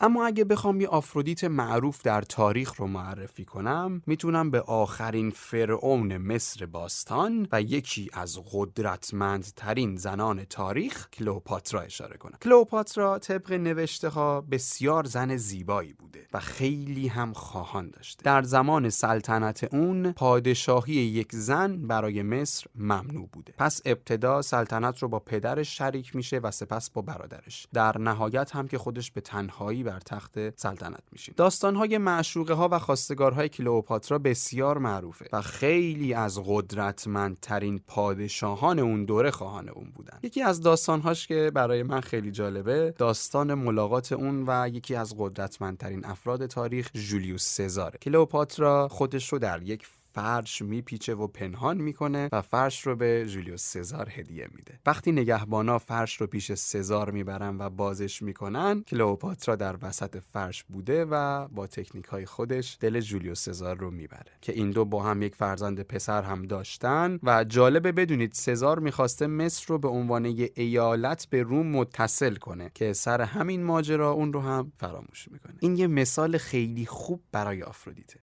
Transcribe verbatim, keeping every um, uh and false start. اما اگه بخوام یه آفرودیت معروف در تاریخ رو معرفی کنم، میتونم به آخرین فرعون مصر باستان و یکی از قدرتمندترین زنان تاریخ، کلئوپاترا اشاره کنم. کلئوپاترا طبق نوشته‌ها بسیار زن زیبایی بوده و خیلی هم خواهان داشته. در زمان سلطنت اون پادشاهی یک زن برای مصر ممنوع بوده. پس ابتدا سلطنت رو با پدرش شریک میشه و سپس با برادرش. در نهایت هم که خودش به تنهایی بر تخت سلطنت میشین. داستان‌های معشوقه ها و خواستگارهای کلئوپاترا بسیار معروفه و خیلی از قدرتمندترین پادشاهان اون دوره خواهان اون بودن. یکی از داستان‌هاش که برای من خیلی جالبه، داستان ملاقات اون و یکی از قدرتمندترین افراد تاریخ، ژولیوس سزاره. کلئوپاترا خودش رو در یک فرش میپیچه و پنهان میکنه و فرش رو به ژولیوس سزار هدیه میده. وقتی نگهبانا فرش رو پیش سزار میبرن و بازش میکنن، کلئوپاترا در وسط فرش بوده و با تکنیک‌های خودش دل ژولیوس سزار رو میبره که این دو با هم یک فرزند پسر هم داشتن. و جالبه بدونید سزار میخواسته مصر رو به عنوان یه ایالت به روم متصل کنه که سر همین ماجرا اون رو هم فراموش میکنه. این یه مثال خیلی خوب برای آفرودیته.